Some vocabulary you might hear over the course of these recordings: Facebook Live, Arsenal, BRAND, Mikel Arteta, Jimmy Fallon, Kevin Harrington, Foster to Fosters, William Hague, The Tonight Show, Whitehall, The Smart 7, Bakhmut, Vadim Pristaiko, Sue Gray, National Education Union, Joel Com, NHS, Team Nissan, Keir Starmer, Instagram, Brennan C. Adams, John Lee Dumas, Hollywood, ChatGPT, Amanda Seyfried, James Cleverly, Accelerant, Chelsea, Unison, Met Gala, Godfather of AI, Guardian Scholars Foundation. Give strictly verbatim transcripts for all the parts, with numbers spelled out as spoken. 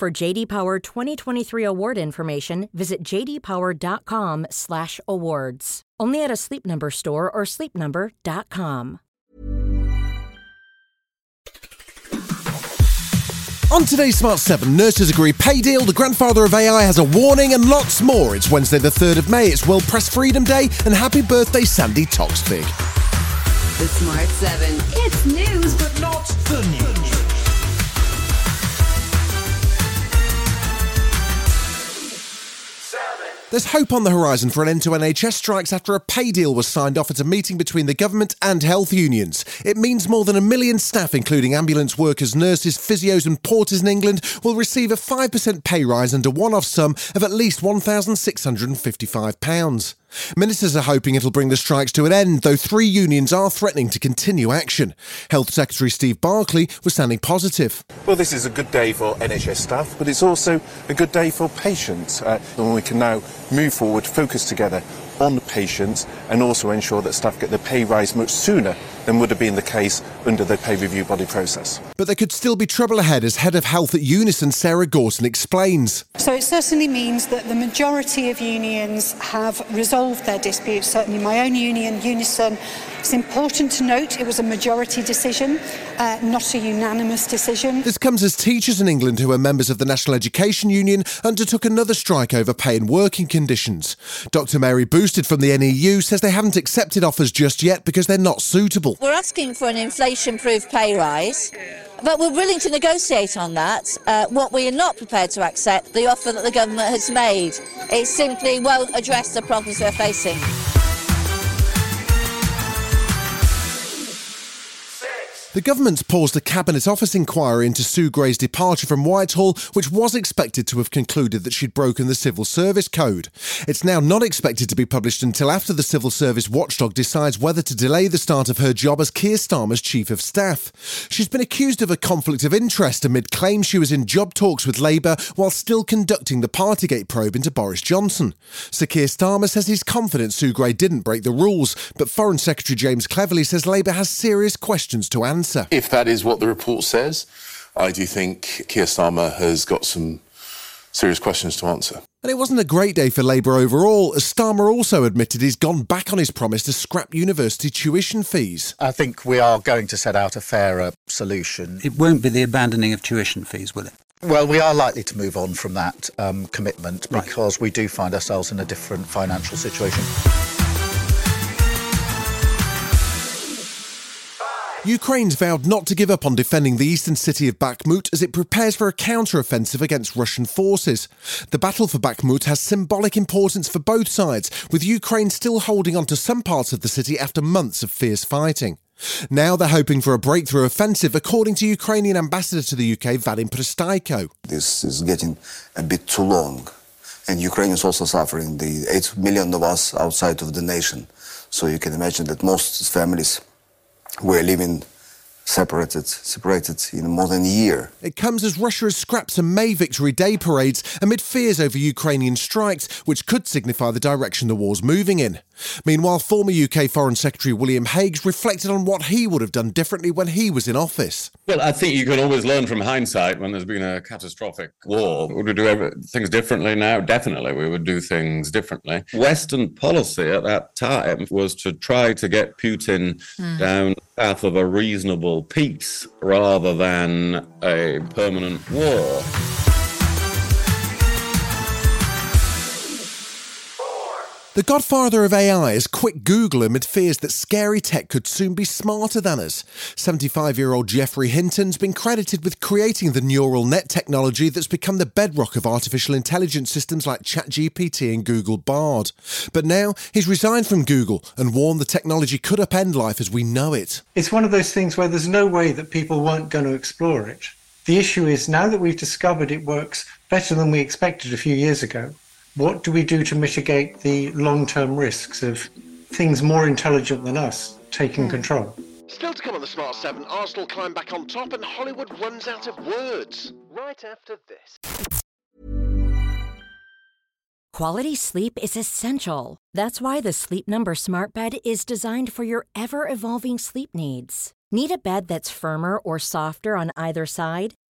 For J D. Power twenty twenty-three award information, visit j d power dot com slash awards. Only at a Sleep Number store or sleep number dot com. On today's Smart seven, nurses agree pay deal, the Godfather of A I has a warning, and lots more. It's Wednesday the third of May, it's World Press Freedom Day, and happy birthday Sandy Toksvig. The Smart seven, it's news but not the news. There's hope on the horizon for an end to N H S strikes after a pay deal was signed off at a meeting between the government and health unions. It means more than a million staff, including ambulance workers, nurses, physios and porters in England, will receive a five percent pay rise and a one-off sum of at least one thousand six hundred fifty-five pounds. Ministers are hoping it'll bring the strikes to an end, though three unions are threatening to continue action. Health Secretary Steve Barclay was sounding positive. Well, this is a good day for N H S staff, but it's also a good day for patients. Uh, and we can now move forward, focus together on the patients and also ensure that staff get the pay rise much sooner than would have been the case under the pay review body process. But there could still be trouble ahead, as Head of Health at Unison, Sarah Gorton, explains. So it certainly means that the majority of unions have resolved their disputes, certainly my own union, Unison. It's important to note it was a majority decision, uh, not a unanimous decision. This comes as teachers in England who are members of the National Education Union undertook another strike over pay and working conditions. Doctor Mary Booth from the N E U says they haven't accepted offers just yet because they're not suitable. We're asking for an inflation-proof pay rise, but we're willing to negotiate on that. Uh, what we are not prepared to accept, the offer that the government has made. It simply won't address the problems we're facing. The government's paused a Cabinet Office inquiry into Sue Gray's departure from Whitehall, which was expected to have concluded that she'd broken the Civil Service Code. It's now not expected to be published until after the Civil Service watchdog decides whether to delay the start of her job as Keir Starmer's Chief of Staff. She's been accused of a conflict of interest amid claims she was in job talks with Labour while still conducting the Partygate probe into Boris Johnson. Sir Keir Starmer says he's confident Sue Gray didn't break the rules, but Foreign Secretary James Cleverly says Labour has serious questions to answer. If that is what the report says, I do think Keir Starmer has got some serious questions to answer. And it wasn't a great day for Labour overall, as Starmer also admitted he's gone back on his promise to scrap university tuition fees. I think we are going to set out a fairer solution. It won't be the abandoning of tuition fees, will it? Well, we are likely to move on from that um, commitment right. because we do find ourselves in a different financial situation. Ukraine's vowed not to give up on defending the eastern city of Bakhmut as it prepares for a counter-offensive against Russian forces. The battle for Bakhmut has symbolic importance for both sides, with Ukraine still holding on to some parts of the city after months of fierce fighting. Now they're hoping for a breakthrough offensive, according to Ukrainian ambassador to the U K, Vadim Pristaiko. This is getting a bit too long, and Ukraine is also suffering. The eight million of us outside of the nation. So you can imagine that most families We're living separated, separated in more than a year. It comes as Russia has scrapped some May Victory Day parades amid fears over Ukrainian strikes, which could signify the direction the war's moving in. Meanwhile, former U K Foreign Secretary William Hague reflected on what he would have done differently when he was in office. Well, I think you can always learn from hindsight when there's been a catastrophic war. Would we do things differently now? Definitely, we would do things differently. Western policy at that time was to try to get Putin mm. down the path of a reasonable peace rather than a permanent war. The Godfather of A I is quick Google amid fears that scary tech could soon be smarter than us. seventy-five-year-old Geoffrey Hinton's been credited with creating the neural net technology that's become the bedrock of artificial intelligence systems like ChatGPT and Google Bard. But now he's resigned from Google and warned the technology could upend life as we know it. It's one of those things where there's no way that people weren't going to explore it. The issue is, now that we've discovered it works better than we expected a few years ago, what do we do to mitigate the long-term risks of things more intelligent than us taking control? Still to come on the Smart seven, Arsenal climb back on top and Hollywood runs out of words. Right after this. Quality sleep is essential. That's why the Sleep Number Smart Bed is designed for your ever-evolving sleep needs. Need a bed that's firmer or softer on either side?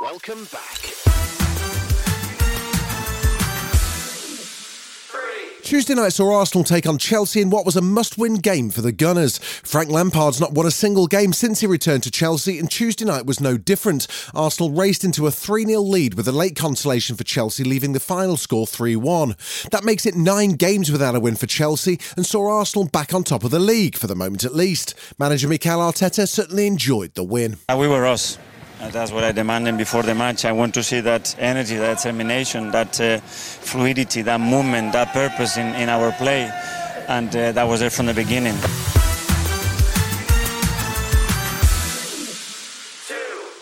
Welcome back. Tuesday night saw Arsenal take on Chelsea in what was a must-win game for the Gunners. Frank Lampard's not won a single game since he returned to Chelsea, and Tuesday night was no different. Arsenal raced into a three nil lead with a late consolation for Chelsea, leaving the final score three one. That makes it nine games without a win for Chelsea and saw Arsenal back on top of the league, for the moment at least. Manager Mikel Arteta certainly enjoyed the win. We were us. That's what I demanded before the match. I want to see that energy, that determination, that uh, fluidity, that movement, that purpose in, in our play. And uh, that was there from the beginning.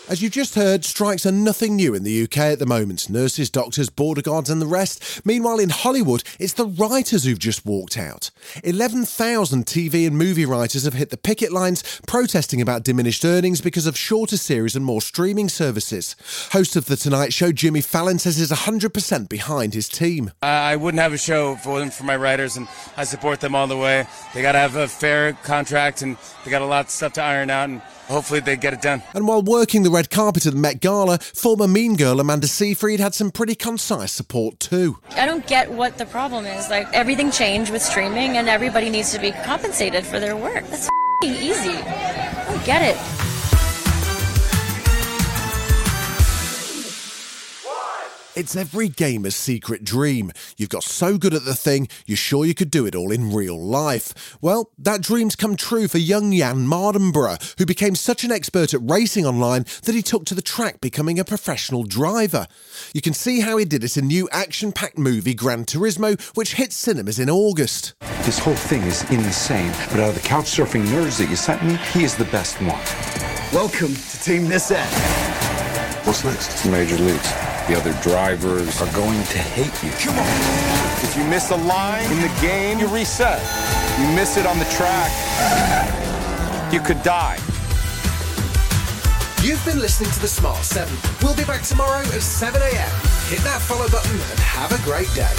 As you just heard, strikes are nothing new in the U K at the moment. Nurses, doctors, border guards and the rest. Meanwhile, in Hollywood, it's the writers who've just walked out. eleven thousand T V and movie writers have hit the picket lines, protesting about diminished earnings because of shorter series and more streaming services. Host of The Tonight Show, Jimmy Fallon, says he's one hundred percent behind his team. I wouldn't have a show for them, for my writers, and I support them all the way. They got to have a fair contract, and they got a lot of stuff to iron out, and hopefully they get it done. And while working the red carpet at the Met Gala, former Mean Girl Amanda Seyfried had some pretty concise support too. I don't get what the problem is. Like, everything changed with streaming and everybody needs to be compensated for their work. That's f***ing easy. I don't get it. It's every gamer's secret dream. You've got so good at the thing, you're sure you could do it all in real life. Well, that dream's come true for young Jan Mardenborough, who became such an expert at racing online that he took to the track, becoming a professional driver. You can see how he did it in new action-packed movie Gran Turismo, which hits cinemas in August. This whole thing is insane, but out of the couch-surfing nerds that you sent me, he is the best one. Welcome to Team Nissan. What's next? Major leagues. The other drivers are going to hate you. Come on. If you miss a line in the game, you reset. You miss it on the track, you could die. You've been listening to The Smart seven. We'll be back tomorrow at seven a.m. Hit that follow button and have a great day.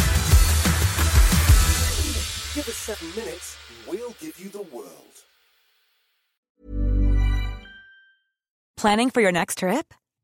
Give us seven minutes, we'll give you the world. Planning for your next trip?